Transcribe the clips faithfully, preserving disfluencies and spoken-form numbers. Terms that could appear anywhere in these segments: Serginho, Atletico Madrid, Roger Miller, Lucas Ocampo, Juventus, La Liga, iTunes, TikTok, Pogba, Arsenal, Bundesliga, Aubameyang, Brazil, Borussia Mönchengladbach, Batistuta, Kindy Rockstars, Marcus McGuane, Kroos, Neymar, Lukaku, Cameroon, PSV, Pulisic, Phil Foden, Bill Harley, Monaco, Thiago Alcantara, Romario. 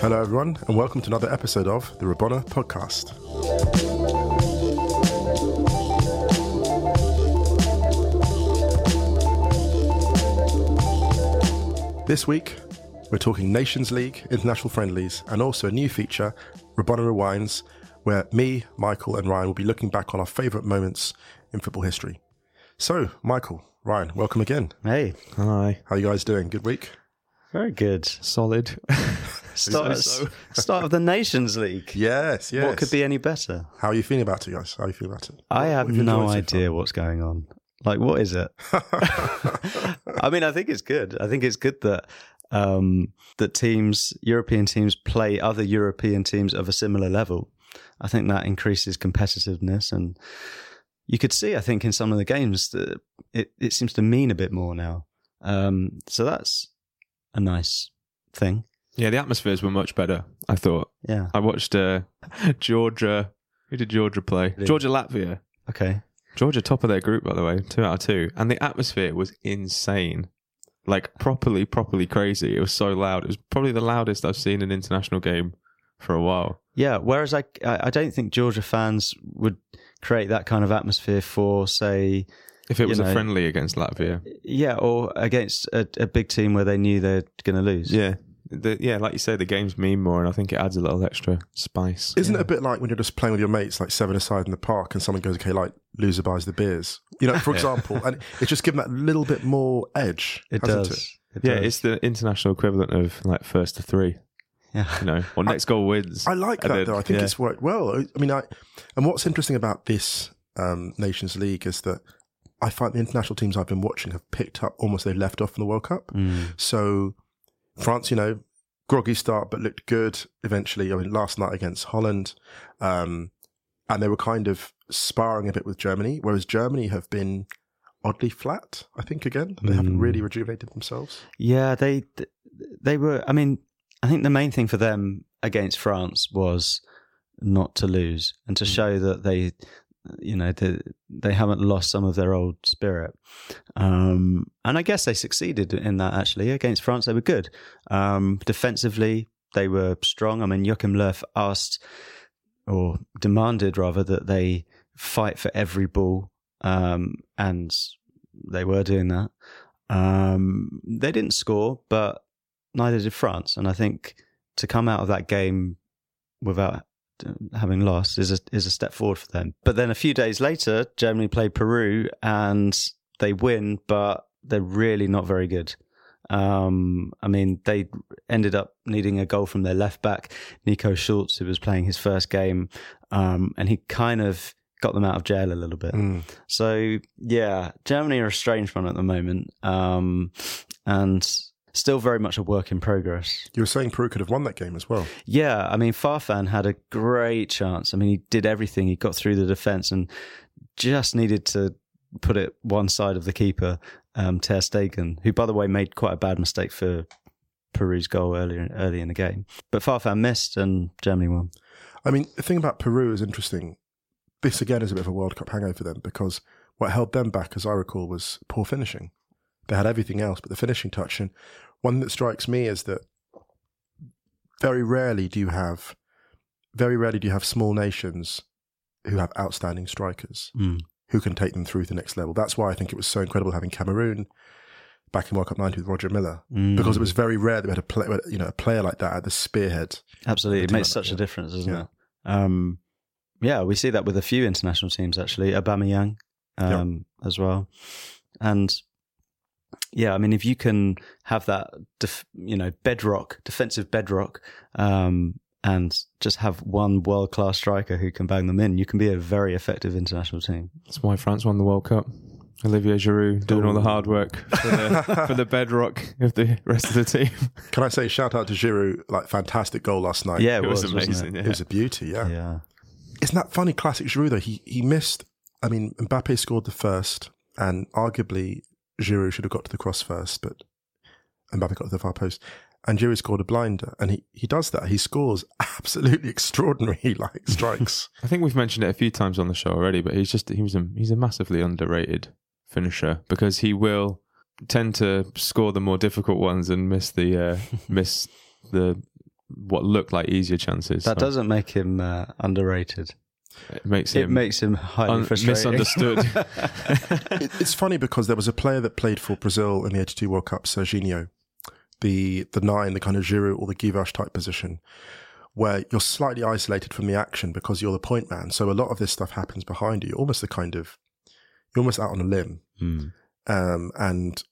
Hello everyone and welcome to another episode of the Rabona Podcast. This week we're talking Nations League, international friendlies and also a new feature, Rabona Rewinds, where me, Michael and Ryan will be looking back on our favourite moments in football history. So Michael, Ryan, welcome again. Hey. Hi. How are you guys doing? Good week? Very good. Solid. Start, so? Start of the Nations League. Yes, yes. What could be any better? How are you feeling about it, guys? How are you feeling about it? I have, have no idea so what's going on. Like, what is it? I mean, I think it's good. I think it's good that um, that teams, European teams, play other European teams of a similar level. I think that increases competitiveness, and you could see, I think, in some of the games that it, it seems to mean a bit more now. Um, so that's a nice thing. Yeah, the atmospheres were much better, I thought. Yeah. I watched uh, Georgia. Who did Georgia play? Georgia, Latvia. Okay. Georgia, top of their group, by the way, two out of two. And the atmosphere was insane. Like, properly, properly crazy. It was so loud. It was probably the loudest I've seen an international game for a while. Yeah, whereas I, I don't think Georgia fans would create that kind of atmosphere for, say... If it was you know, a friendly against Latvia. Yeah, or against a, a big team where they knew they're going to lose. Yeah. The, yeah, like you say, the games mean more, and I think it adds a little extra spice. Isn't yeah. it a bit like when you're just playing with your mates, like seven-a-side in the park, and someone goes, okay, like, loser buys the beers. You know, for example. And it's just given that little bit more edge, it hasn't does. It? It yeah, does. It's the international equivalent of, like, first to three. Yeah. You know, or next I, goal wins. I like that, I though. I think yeah. it's worked well. I mean, I and what's interesting about this um, Nations League is that I find the international teams I've been watching have picked up almost they left off in the World Cup. Mm. So... France, you know, groggy start, but looked good eventually. I mean, last night against Holland, um, and they were kind of sparring a bit with Germany, whereas Germany have been oddly flat, I think, again. They mm. haven't really rejuvenated themselves. Yeah, they they were, I mean, I think the main thing for them against France was not to lose and to mm. show that they, you know, they, they haven't lost some of their old spirit. Um, and I guess they succeeded in that, actually. Against France, they were good. Um, defensively, they were strong. I mean, Joachim Löw asked, or demanded, rather, that they fight for every ball. Um, and they were doing that. Um, they didn't score, but neither did France. And I think to come out of that game without... having lost is a is a step forward for them. But then a few days later, Germany played Peru and they win, but they're really not very good. Um, I mean, they ended up needing a goal from their left back, Nico Schulz, who was playing his first game, um, and he kind of got them out of jail a little bit. Mm. So, yeah, Germany are a strange one at the moment, um, and... still very much a work in progress. You were saying Peru could have won that game as well. Yeah, I mean, Farfan had a great chance. I mean, he did everything. He got through the defence and just needed to put it one side of the keeper, um, Ter Stegen, who, by the way, made quite a bad mistake for Peru's goal earlier early in the game. But Farfan missed and Germany won. I mean, the thing about Peru is interesting. This, again, is a bit of a World Cup hangover for them because what held them back, as I recall, was poor finishing. They had everything else but the finishing touch. And one that strikes me is that very rarely do you have, very rarely do you have small nations who have outstanding strikers mm. who can take them through to the next level. That's why I think it was so incredible having Cameroon back in World Cup ninety with Roger Miller, mm. because it was very rare that we had a play, you know, a player like that at the spearhead. Absolutely, it makes like such that, a yeah. difference, doesn't yeah. it? Um, yeah, we see that with a few international teams actually, Aubameyang um, yep. as well, and. Yeah, I mean, if you can have that, def- you know, bedrock, defensive bedrock, um, and just have one world-class striker who can bang them in, you can be a very effective international team. That's why France won the World Cup. Olivier Giroud doing all the hard work for the, for the bedrock of the rest of the team. Can I say shout out to Giroud? Like, fantastic goal last night. Yeah, it, it was, was amazing. It? Yeah. It was a beauty. Yeah. Yeah. Isn't that funny? Classic Giroud though. He he missed. I mean, Mbappe scored the first, and arguably Giroud should have got to the cross first, but Mbappe got to the far post. And Giroud scored a blinder, and he, he does that. He scores absolutely extraordinary like strikes. I think we've mentioned it a few times on the show already, but he's just he was a, he's a massively underrated finisher, because he will tend to score the more difficult ones and miss the uh, miss the what look like easier chances. That so. doesn't make him uh, underrated. It makes him, it makes him highly un- misunderstood. it, it's funny because there was a player that played for Brazil in the eighty-two World Cup, Serginho, the the nine, the kind of Giroud or the Guivash type position, where you're slightly isolated from the action because you're the point man. So a lot of this stuff happens behind you, almost the kind of. You're almost out on a limb. Mm. Um, and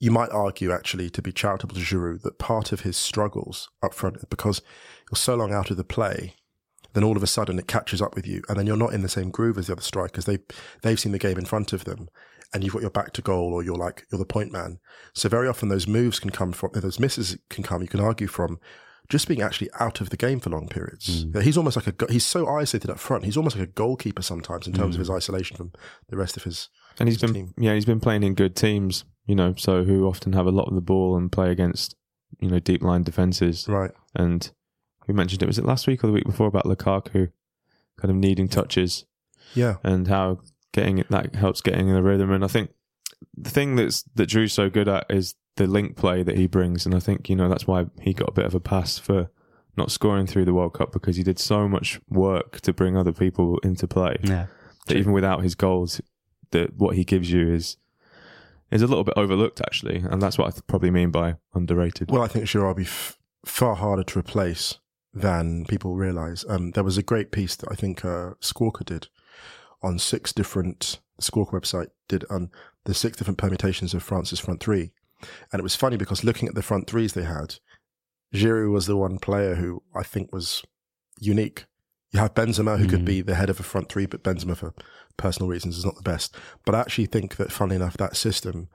you might argue, actually, to be charitable to Giroud, that part of his struggles up front, because you're so long out of the play, then all of a sudden it catches up with you, and then you're not in the same groove as the other strikers. They, they've seen the game in front of them, and you've got your back to goal, or you're like, you're the point man. So very often those moves can come from, those misses can come, you can argue from, just being actually out of the game for long periods. Mm. He's almost like a, he's so isolated up front. He's almost like a goalkeeper sometimes in terms mm. of his isolation from the rest of his, and he's his been, team. Yeah, he's been playing in good teams, you know, so who often have a lot of the ball and play against, you know, deep line defenses. Right. And we mentioned it, was it last week or the week before, about Lukaku kind of needing touches. Yeah. And how getting it, that helps getting in the rhythm. And I think the thing that's, that Drew's so good at is the link play that he brings, and I think, you know, that's why he got a bit of a pass for not scoring through the World Cup, because he did so much work to bring other people into play. Yeah, that even without his goals, that what he gives you is is a little bit overlooked, actually, and that's what I th- probably mean by underrated. Well, I think Giroud will be f- far harder to replace than people realise. Um, there was a great piece that I think uh, Squawker did on six different Squawker website did on the six different permutations of France's front three. And it was funny because looking at the front threes they had, Giroud was the one player who I think was unique. You have Benzema, who mm. could be the head of a front three, but Benzema, for personal reasons, is not the best. But I actually think that, funnily enough, that system,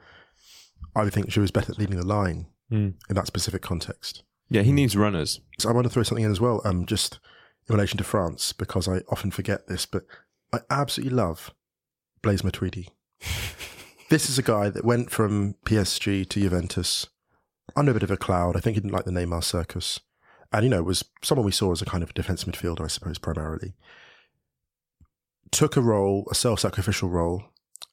I would think Giroud is better at leading the line mm. in that specific context. Yeah, he needs runners. So I want to throw something in as well, um, just in relation to France, because I often forget this, but I absolutely love Blaise Matuidi. This is a guy that went from P S G to Juventus under a bit of a cloud. I think he didn't like the Neymar circus. And, you know, was someone we saw as a kind of defensive midfielder, I suppose, primarily. Took a role, a self-sacrificial role,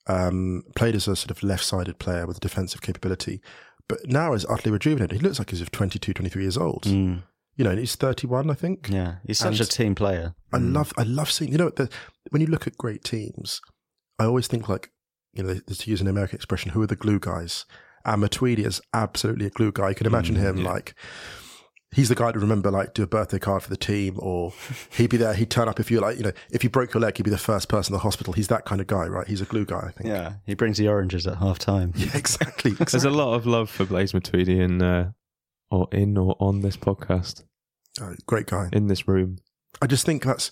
um, played as a sort of left-sided player with defensive capability, but now is utterly rejuvenated. He looks like he's twenty-two, twenty-three years old. Mm. You know, and he's thirty-one, I think. Yeah, he's such and a team player. I mm. love I love seeing, you know, the, when you look at great teams, I always think like, you know, to use an American expression, who are the glue guys? And Matuidi is absolutely a glue guy. You can imagine mm, him yeah. like, he's the guy to remember, like, do a birthday card for the team, or he'd be there, he'd turn up if you like, you know, if you broke your leg, he'd be the first person in the hospital. He's that kind of guy, right? He's a glue guy, I think. Yeah, he brings the oranges at half time. Yeah, exactly. exactly. There's a lot of love for Blaise Matuidi in, uh, or in or on this podcast. Oh, great guy. In this room. I just think that's,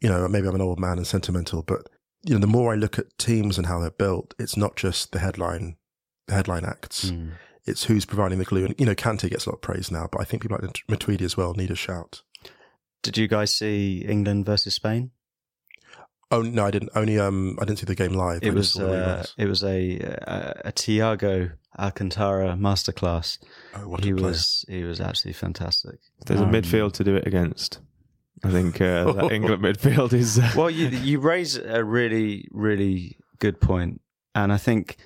you know, maybe I'm an old man and sentimental, but you know, the more I look at teams and how they're built, it's not just the headline, the headline acts. Mm. It's who's providing the glue. And, you know, Kante gets a lot of praise now, but I think people like Matuidi as well need a shout. Did you guys see England versus Spain? Oh no, I didn't. Only um, I didn't see the game live. It I was uh, it was a a, a Thiago Alcantara masterclass. Oh, what he a was! He was absolutely fantastic. There's um, a midfield to do it against. I think uh, that England midfield is... Uh... Well, you you raise a really, really good point. And I think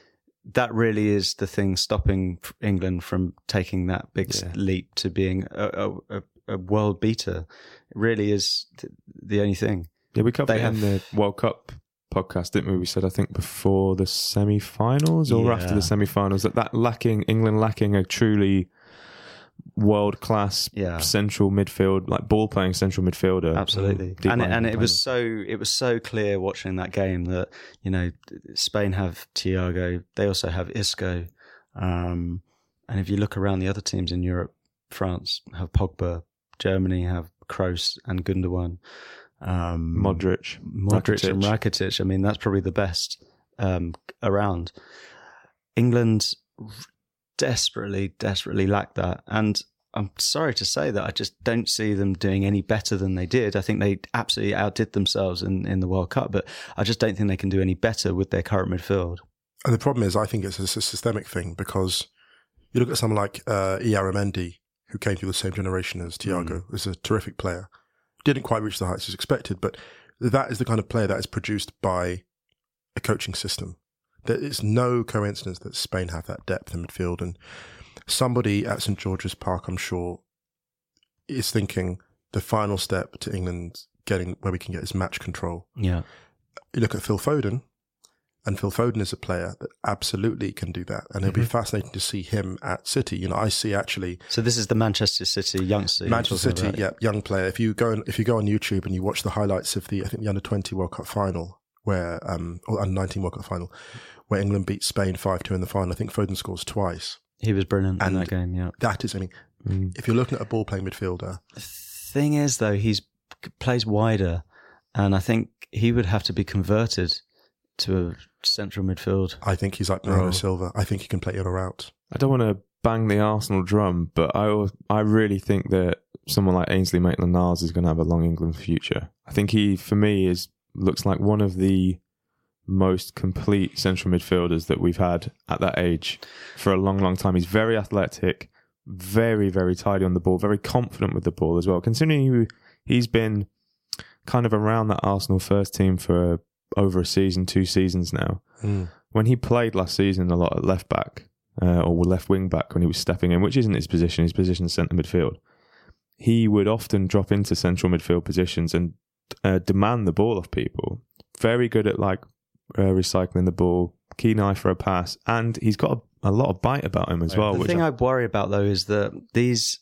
that really is the thing stopping England from taking that big yeah. leap to being a, a, a world beater. It really is the only thing. Yeah, we covered they it have... in the World Cup podcast, didn't we? We said, I think, before the semi-finals or yeah. after the semi-finals, that, that lacking England lacking a truly... world-class yeah. central midfield, like ball-playing central midfielder. Absolutely. And, and it was so it was so clear watching that game that, you know, Spain have Thiago, they also have Isco, Um, and if you look around the other teams in Europe, France have Pogba, Germany have Kroos and Gundogan. Um, Modric. Modric Rakitic. and Rakitic. I mean, that's probably the best um, around. England desperately, desperately lack that. And I'm sorry to say that I just don't see them doing any better than they did. I think they absolutely outdid themselves in, in the World Cup, but I just don't think they can do any better with their current midfield. And the problem is, I think it's a systemic thing, because you look at someone like uh, Iaramendi, who came through the same generation as Thiago, mm. is a terrific player. Didn't quite reach the heights as expected, but that is the kind of player that is produced by a coaching system. That it's no coincidence that Spain have that depth in midfield, and somebody at St George's Park, I'm sure, is thinking the final step to England getting where we can get is match control. Yeah, you look at Phil Foden, and Phil Foden is a player that absolutely can do that, and it'll mm-hmm. be fascinating to see him at City. You know, I see actually. So this is the Manchester City youngster. Manchester City, yeah, young player. If you go on, if you go on YouTube and you watch the highlights of the, I think the under twenty World Cup final. Where um or under nineteen World Cup final, where England beat Spain five two in the final. I think Foden scores twice. He was brilliant and in that game. Yeah, that is. I mean, mm. if you're looking at a ball playing midfielder, the thing is though, he's plays wider, and I think he would have to be converted to a central midfield. I think he's like Bruno oh. Silva. I think he can play in or out. I don't want to bang the Arsenal drum, but I I really think that someone like Ainsley Maitland-Niles is going to have a long England future. I think he, for me, is. Looks like one of the most complete central midfielders that we've had at that age for a long, long time. He's very athletic, very, very tidy on the ball, very confident with the ball as well. Considering he, he's been kind of around that Arsenal first team for over a season, two seasons now. Mm. When he played last season a lot at left back uh, or left wing back when he was stepping in, which isn't his position, his position is centre midfield, he would often drop into central midfield positions and Uh, demand the ball off people. Very good at like uh, recycling the ball, keen eye for a pass, and he's got a, a lot of bite about him as well. The which thing I... I worry about though is that these,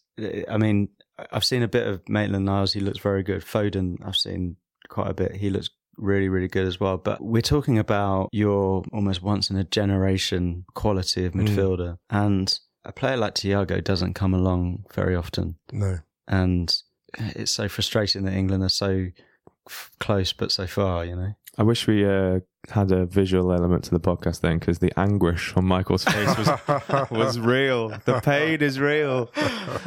I mean, I've seen a bit of Maitland-Niles, he looks very good. Foden, I've seen quite a bit, he looks really, really good as well. But we're talking about your almost once in a generation quality of midfielder, mm. and a player like Thiago doesn't come along very often. No. And it's so frustrating that England are so close but so far, you know. I wish we uh, had a visual element to the podcast then, because the anguish on Michael's face was was real. The pain is real.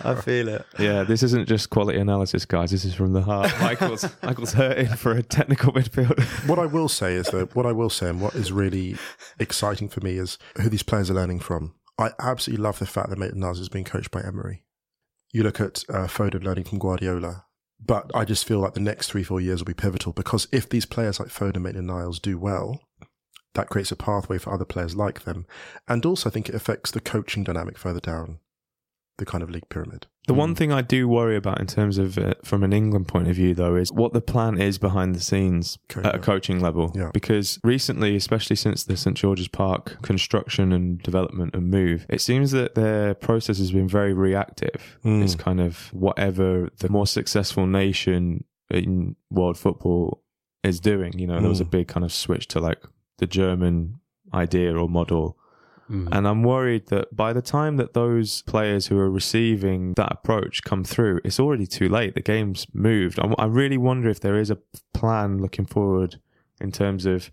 I feel it. Yeah, this isn't just quality analysis, guys. This is from the heart. Michael's Michael's hurting for a technical midfielder. What I will say is that what I will say, and what is really exciting for me, is who these players are learning from. I absolutely love the fact that Maitland-Niles is being coached by Emery. You look at uh, Foden learning from Guardiola. But I just feel like the next three, four years will be pivotal, because if these players like Foden, Maitland-Niles do well, that creates a pathway for other players like them. And also I think it affects the coaching dynamic further down the kind of league pyramid. The mm. one thing I do worry about in terms of uh, from an England point of view, though, is what the plan is behind the scenes okay, at yeah. a coaching level. Yeah. Because recently, especially since the St George's Park construction and development and move, it seems that their process has been very reactive. Mm. It's kind of whatever the more successful nation in world football is doing. You know, mm. there was a big kind of switch to like the German idea or model. And I'm worried that by the time that those players who are receiving that approach come through, it's already too late. The game's moved. I, I really wonder if there is a plan looking forward in terms of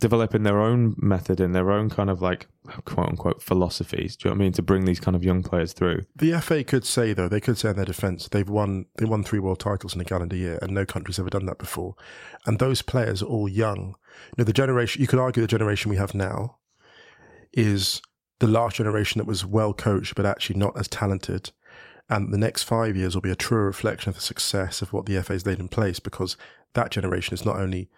developing their own method and their own kind of like quote unquote philosophies. Do you know what I mean? To bring these kind of young players through. The F A could say though, they could say in their defence, they've won they won three world titles in a calendar year, and no country's ever done that before. And those players are all young. You know, the generation, you could argue the generation we have now is the last generation that was well coached but actually not as talented, and the next five years will be a true reflection of the success of what the F A's laid in place, because that generation is not only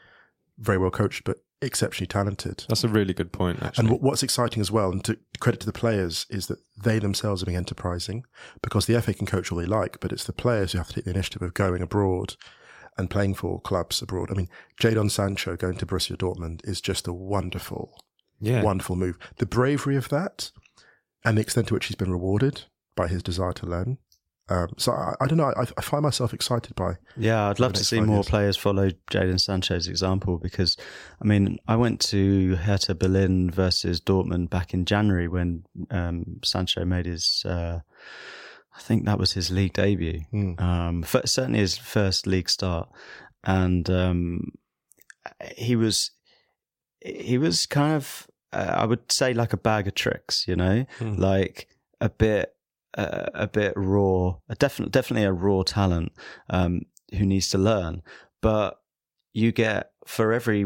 very well coached but exceptionally talented. That's a really good point, actually. And what's exciting as well, and to credit to the players, is that they themselves are being enterprising, because the F A can coach all they like, but it's the players who have to take the initiative of going abroad and playing for clubs abroad. I mean, Jadon Sancho going to Borussia Dortmund is just a wonderful Yeah. wonderful move. The bravery of that and the extent to which he's been rewarded by his desire to learn Um, so I, I don't know. I, I find myself excited by. Yeah, I'd love to see more years. players follow Jadon Sancho's example, because, I mean, I went to Hertha Berlin versus Dortmund back in January when um, Sancho made his, uh, I think that was his league debut. Mm. Um, for, certainly his first league start, and um, he was, he was kind of, uh, I would say, like a bag of tricks, you know, mm. like a bit. Uh, a bit raw, a definite, definitely a raw talent um, who needs to learn. But you get, for every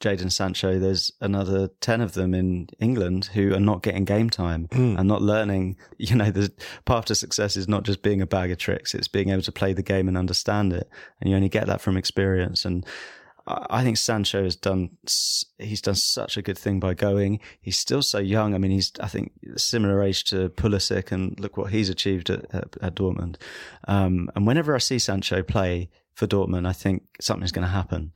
Jadon Sancho, there's another ten of them in England who are not getting game time mm. and not learning. You know, the path to success is not just being a bag of tricks, it's being able to play the game and understand it. And you only get that from experience. And I think Sancho has done, he's done such a good thing by going. He's still so young. I mean, he's, I think, similar age to Pulisic, and look what he's achieved at, at, at Dortmund. Um, and whenever I see Sancho play for Dortmund, I think something's going to happen.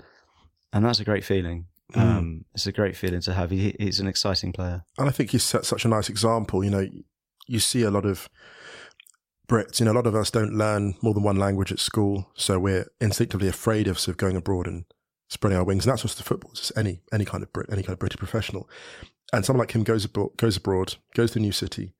And that's a great feeling. Mm. Um, it's a great feeling to have. He, he's an exciting player. And I think he's set such a nice example. You know, you see a lot of Brits, you know, a lot of us don't learn more than one language at school. So we're instinctively afraid of sort of going abroad and spreading our wings, and that's just the football. It's just any any kind of Brit, any kind of British professional, and someone like him goes abroad, goes abroad, goes to a new city.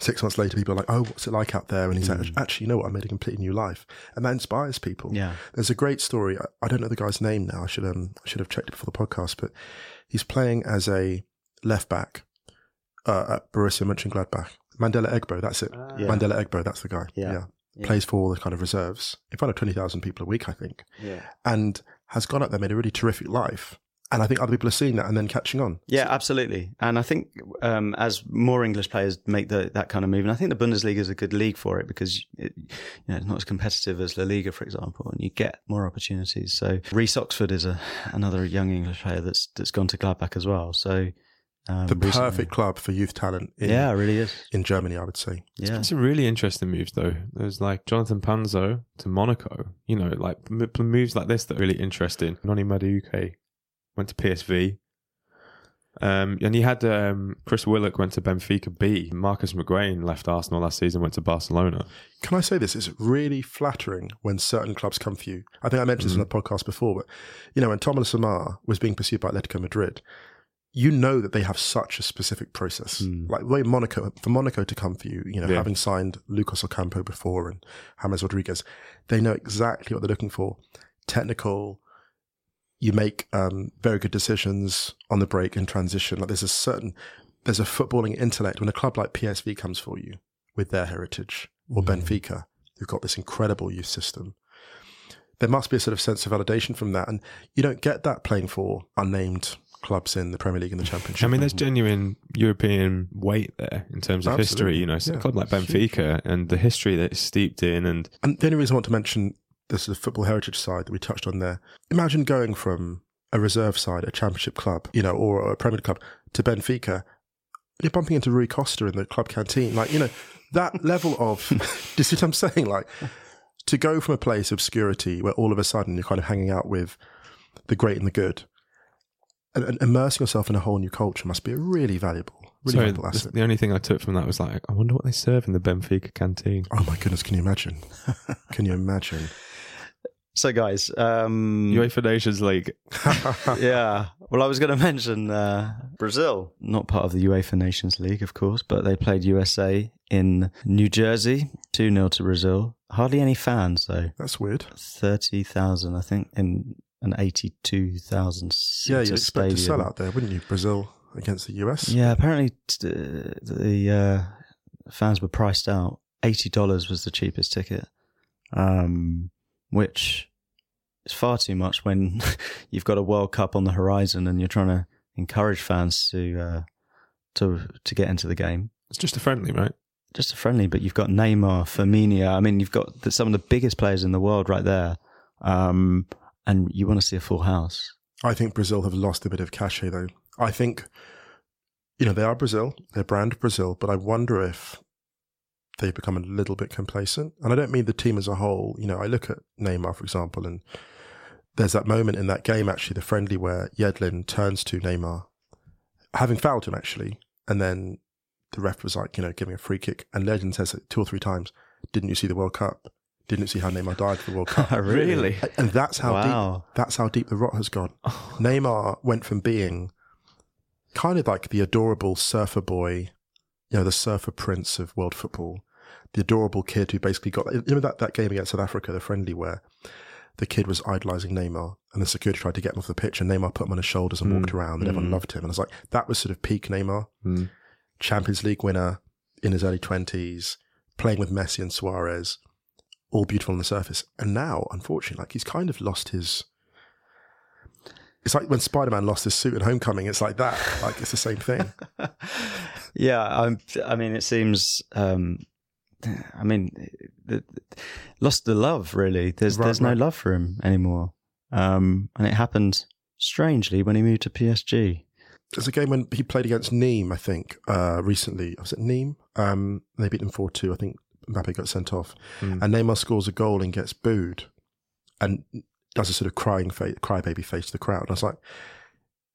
Six months later, people are like, "Oh, what's it like out there?" And he's mm. like, "Actually, you know what? I made a completely new life," and that inspires people. Yeah, there's a great story. I, I don't know the guy's name now. I should um I should have checked it before the podcast, but he's playing as a left back uh, at Borussia Mönchengladbach. Mandela Egbo, that's it. Uh, yeah. Mandela Egbo, that's the guy. Yeah. yeah. yeah. Plays for all the kind of reserves in front of twenty thousand people a week, I think. Yeah, and has gone up there, made a really terrific life. And I think other people are seeing that and then catching on. Yeah, so. Absolutely. And I think um, as more English players make the, that kind of move, and I think the Bundesliga is a good league for it, because it, you know, it's not as competitive as La Liga, for example, and you get more opportunities. So Reece Oxford is a, another young English player that's that's gone to Gladbach as well. So um, the recently. perfect club for youth talent. In, yeah, it really is. In Germany, I would say. Yeah, it's, it's a really interesting move though. There's like Jonathan Panzo to Monaco. You know, like m- moves like this that are really interesting. Noni Madueke went to P S V, um, and he had um, Chris Willock went to Benfica B. Marcus McGuane left Arsenal last season, went to Barcelona. Can I say this? It's really flattering when certain clubs come for you. I think I mentioned mm-hmm. this on the podcast before, but you know, when Thomas Lemar was being pursued by Atletico Madrid, you know that they have such a specific process. Mm. Like the way Monaco, for Monaco to come for you, you know, yeah. having signed Lucas Ocampo before and James Rodriguez, they know exactly what they're looking for. Technical, you make um, very good decisions on the break and transition. Like there's a certain, there's a footballing intellect when a club like P S V comes for you with their heritage, or mm. Benfica, who've got this incredible youth system. There must be a sort of sense of validation from that. And you don't get that playing for unnamed clubs in the Premier League and the Championship. I mean, there's genuine European weight there in terms of Absolutely. history, you know, so yeah. a club like Benfica and the history that it's steeped in. And and the only reason I want to mention the sort of football heritage side that we touched on there, imagine going from a reserve side, a Championship club, you know, or a Premier League club, to Benfica. You're bumping into Rui Costa in the club canteen. Like, you know, that level of, do you see what I'm saying? Like, to go from a place of obscurity where all of a sudden you're kind of hanging out with the great and the good, and immersing yourself in a whole new culture must be a really valuable, really so valuable asset. The only thing I took from that was like, I wonder what they serve in the Benfica canteen. Oh my goodness, can you imagine? Can you imagine? So guys, um, UEFA Nations League. Yeah. Well, I was going to mention uh, Brazil, not part of the UEFA Nations League, of course, but they played U S A in New Jersey, two nil to Brazil. Hardly any fans though. That's weird. thirty thousand, I think, in and eighty-two thousand seats. Yeah, you'd expect to sell out there, wouldn't you? Brazil against the U S? Yeah, apparently uh, the uh, fans were priced out. eighty dollars was the cheapest ticket, um, which is far too much when you've got a World Cup on the horizon and you're trying to encourage fans to uh, to to get into the game. It's just a friendly, right? Just a friendly, but you've got Neymar, Firmino. I mean, you've got the, some of the biggest players in the world right there. Um And you want to see a full house. I think Brazil have lost a bit of cachet, though. I think, you know, they are Brazil. They're brand Brazil. But I wonder if they've become a little bit complacent. And I don't mean the team as a whole. You know, I look at Neymar, for example, and there's that moment in that game, actually, the friendly, where Yedlin turns to Neymar, having fouled him, actually. And then the ref was like, you know, giving a free kick. And Yedlin says it two or three times, didn't you see the World Cup? Didn't see how Neymar died for the World Cup. Really? And that's how wow. deep, that's how deep the rot has gone. Oh. Neymar went from being kind of like the adorable surfer boy, you know, the surfer prince of world football, the adorable kid who basically got, you know, that, that game against South Africa, the friendly where the kid was idolising Neymar and the security tried to get him off the pitch and Neymar put him on his shoulders and mm. walked around and mm. everyone loved him. And I was like, that was sort of peak Neymar. Mm. Champions League winner in his early twenties, playing with Messi and Suarez, all beautiful on the surface. And now, unfortunately, like he's kind of lost his, it's like when Spider-Man lost his suit in Homecoming, it's like that, like it's the same thing. Yeah. I'm, I mean, it seems, um, I mean, the, the, lost the love really. There's, right, there's right. no love for him anymore. Um, and it happened strangely when he moved to P S G. There's a game when he played against Nîmes, I think, uh, recently. I was at Nîmes. Um, they beat them four two, I think. Mbappe got sent off mm. and Neymar scores a goal and gets booed and does a sort of crying face, crybaby face to the crowd. And I was like,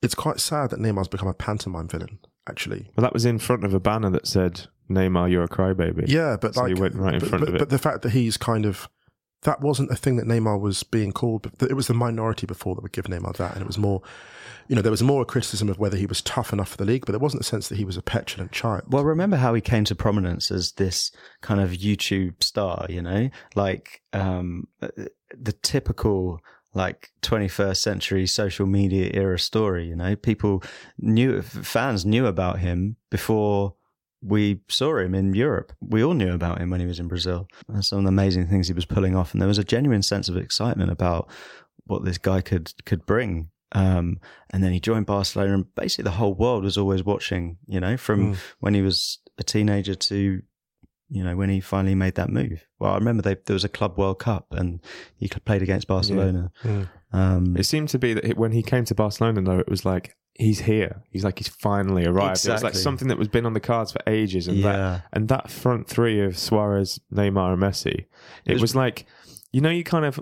it's quite sad that Neymar's become a pantomime villain, actually. Well, that was in front of a banner that said, Neymar, you're a crybaby. Yeah, but so like, he went right in but, front but, of it. But the fact that he's kind of, that wasn't a thing that Neymar was being called, but it was the minority before that would give Neymar that. And it was more, you know, there was more a criticism of whether he was tough enough for the league, but there wasn't a sense that he was a petulant child. Well, remember how he came to prominence as this kind of YouTube star, you know, like um, the typical like twenty-first century social media era story, you know, people knew, fans knew about him before we saw him in Europe. We all knew about him when he was in Brazil. And some of the amazing things he was pulling off. And there was a genuine sense of excitement about what this guy could could bring. Um, and then he joined Barcelona and basically the whole world was always watching, you know, from mm. when he was a teenager to, you know, when he finally made that move. Well, I remember they, there was a Club World Cup and he played against Barcelona. Yeah. Mm. Um, it seemed to be that it, when he came to Barcelona, though, it was like, he's here. He's like, he's finally arrived. Exactly. It was like something that was been on the cards for ages. And, yeah. that, and that front three of Suarez, Neymar and Messi, it, it was, was like, you know, you kind of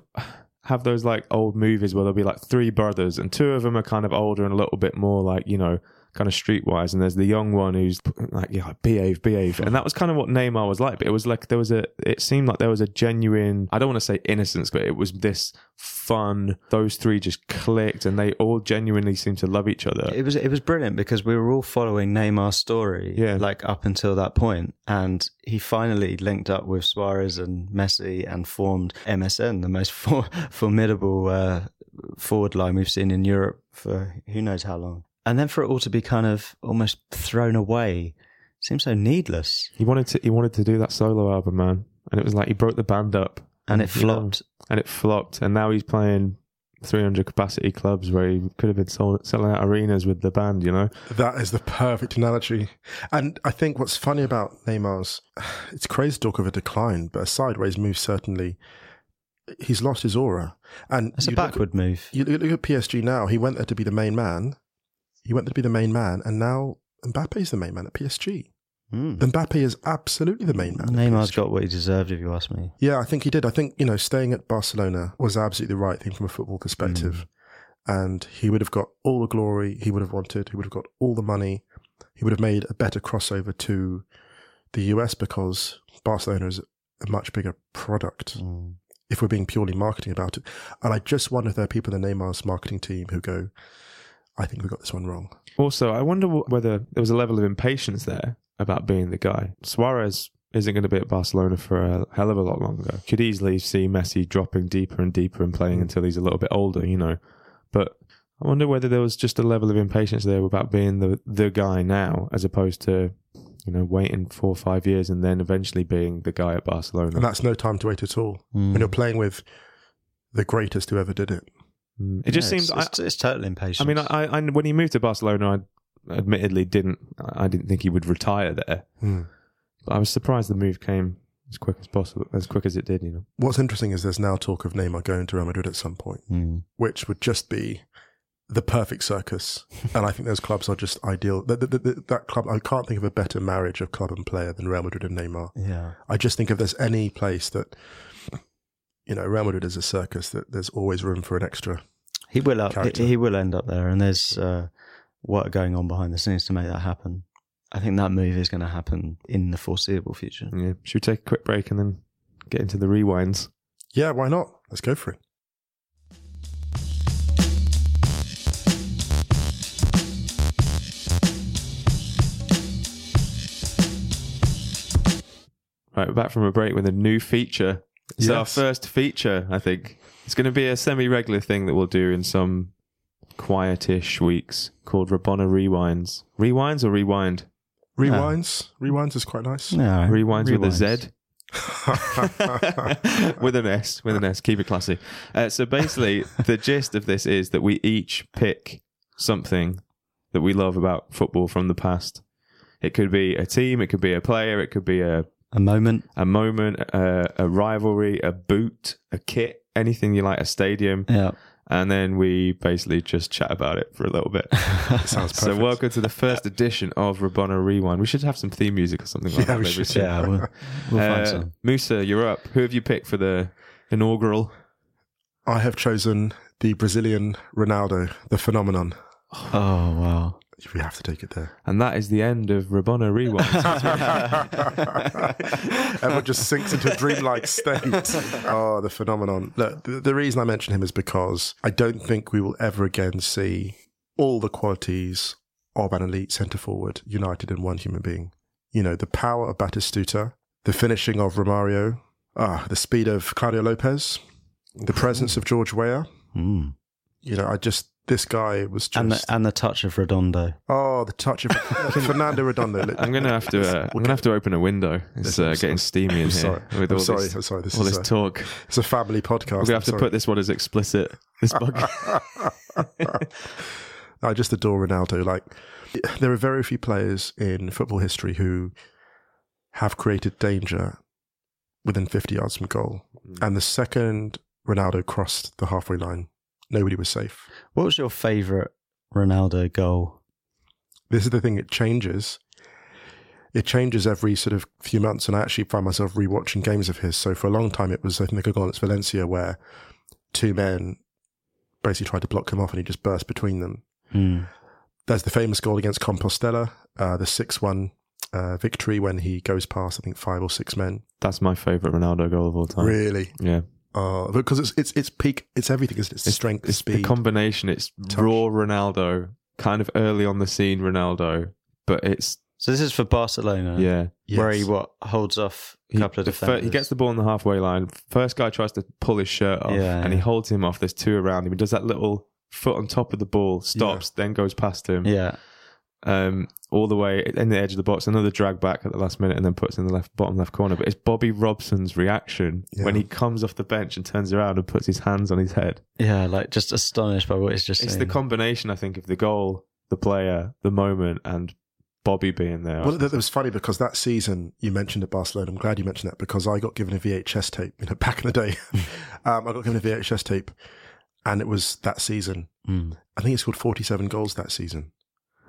have those like old movies where there'll be like three brothers and two of them are kind of older and a little bit more like, you know, kind of streetwise. And there's the young one who's like, yeah, behave, behave. And that was kind of what Neymar was like. But it was like, there was a, it seemed like there was a genuine, I don't want to say innocence, but it was this fun. Those three just clicked and they all genuinely seemed to love each other. It was, it was brilliant because we were all following Neymar's story, yeah. like up until that point. And he finally linked up with Suarez and Messi and formed M S N, the most for, formidable uh, forward line we've seen in Europe for who knows how long. And then for it all to be kind of almost thrown away seems so needless. He wanted to he wanted to do that solo album, man. And it was like he broke the band up. And it flopped. Know? And it flopped. And now he's playing three hundred capacity clubs where he could have been sold, selling out arenas with the band, you know? That is the perfect analogy. And I think what's funny about Neymar's, it's crazy to talk of a decline, but a sideways move certainly. He's lost his aura. And it's a backward look, move. You look at P S G now, he went there to be the main man. He went to be the main man, and now Mbappe's the main man at P S G. Mm. Mbappe is absolutely the main man. Neymar's got what he deserved, if you ask me. Yeah, I think he did. I think, you know, staying at Barcelona was absolutely the right thing from a football perspective. Mm. And he would have got all the glory he would have wanted. He would have got all the money. He would have made a better crossover to the U S because Barcelona is a much bigger product, mm. if we're being purely marketing about it. And I just wonder if there are people in Neymar's marketing team who go, I think we got this one wrong. Also, I wonder whether there was a level of impatience there about being the guy. Suarez isn't going to be at Barcelona for a hell of a lot longer. Could easily see Messi dropping deeper and deeper and playing until he's a little bit older, you know. But I wonder whether there was just a level of impatience there about being the, the guy now, as opposed to, you know, waiting four or five years and then eventually being the guy at Barcelona. And that's no time to wait at all. Mm. When you're playing with the greatest who ever did it. It just yeah, seems it's, it's, it's total impatience. I mean, I, I when he moved to Barcelona, I admittedly didn't I didn't think he would retire there. Mm. But I was surprised the move came as quick as possible, as quick as it did. You know, what's interesting is there's now talk of Neymar going to Real Madrid at some point, mm. which would just be the perfect circus. And I think those clubs are just ideal. That, that, that, that club, I can't think of a better marriage of club and player than Real Madrid and Neymar. Yeah, I just think if there's any place that. You know, Real Madrid is a circus that there's always room for an extra. He will up. He, he will end up there, and there's uh, work going on behind the scenes to make that happen. I think that move is going to happen in the foreseeable future. Yeah. Should we take a quick break and then get into the rewinds? Yeah, why not? Let's go for it. Right, we're back from a break with a new feature. It's yes. our first feature, I think. It's going to be a semi-regular thing that we'll do in some quietish weeks called Rabona Rewinds. Rewinds or Rewind? Rewinds. Uh, Rewinds is quite nice. No, Rewinds, Rewinds with a Z. with an S. With an S. Keep it classy. Uh, so basically, the gist of this is that we each pick something that we love about football from the past. It could be a team, it could be a player, it could be a... A moment. A moment, uh, a rivalry, a boot, a kit, anything you like, a stadium. Yeah. And then we basically just chat about it for a little bit. Sounds perfect. So welcome to the first edition of Rabona Rewind. We should have some theme music or something like yeah, that. We should. Yeah, we'll, we'll uh, find some. Musa, you're up. Who have you picked for the inaugural? I have chosen the Brazilian Ronaldo, the phenomenon. Oh, wow. We have to take it there. And that is the end of Rabona Rewind. Everyone just sinks into a dreamlike state. Oh, the phenomenon. Look, the, the reason I mention him is because I don't think we will ever again see all the qualities of an elite centre-forward united in one human being. You know, the power of Batistuta, the finishing of Romario, ah, the speed of Claudio Lopez, the presence of George Weah. Mm. You know, I just... This guy was just... And the, and the touch of Redondo. Oh, the touch of Fernando Redondo. I'm going to have to uh, I'm gonna have to open a window. It's uh, getting steamy in here. With all I'm sorry. This, I'm sorry. This all is this a, talk. It's a family podcast. We're going to have to put this one as explicit. This I just adore Ronaldo. Like, there are very few players in football history who have created danger within fifty yards from goal. Mm. And the second Ronaldo crossed the halfway line, nobody was safe. What was your favourite Ronaldo goal? This is the thing, it changes. It changes every sort of few months, and I actually find myself rewatching games of his. So for a long time, it was, I think, a goal against Valencia where two men basically tried to block him off and he just burst between them. Mm. There's the famous goal against Compostela, uh, the six one uh, victory when he goes past, I think, five or six men. That's my favourite Ronaldo goal of all time. Really? Yeah. Uh, because it's it's it's peak, it's everything, isn't it? It's, it's strength, it's speed. The combination, it's touch. Raw Ronaldo, kind of early on the scene Ronaldo, but it's... So this is for Barcelona, yeah, yes. Where he what holds off a he, couple of defenders. First, he gets the ball on the halfway line, first guy tries to pull his shirt off, yeah, and he holds him off, there's two around him, he does that little foot on top of the ball, stops, yeah, then goes past him. Yeah. Um, all the way in the edge of the box, another drag back at the last minute and then puts in the left bottom left corner. But it's Bobby Robson's reaction, yeah, when he comes off the bench and turns around and puts his hands on his head. Yeah, like just astonished by what he's just it's saying. It's the combination, I think, of the goal, the player, the moment, and Bobby being there. Well, it was funny because that season you mentioned at Barcelona, I'm glad you mentioned that because I got given a V H S tape, you know, back in the day. um, I got given a V H S tape and it was that season. Mm. I think he scored forty-seven goals that season.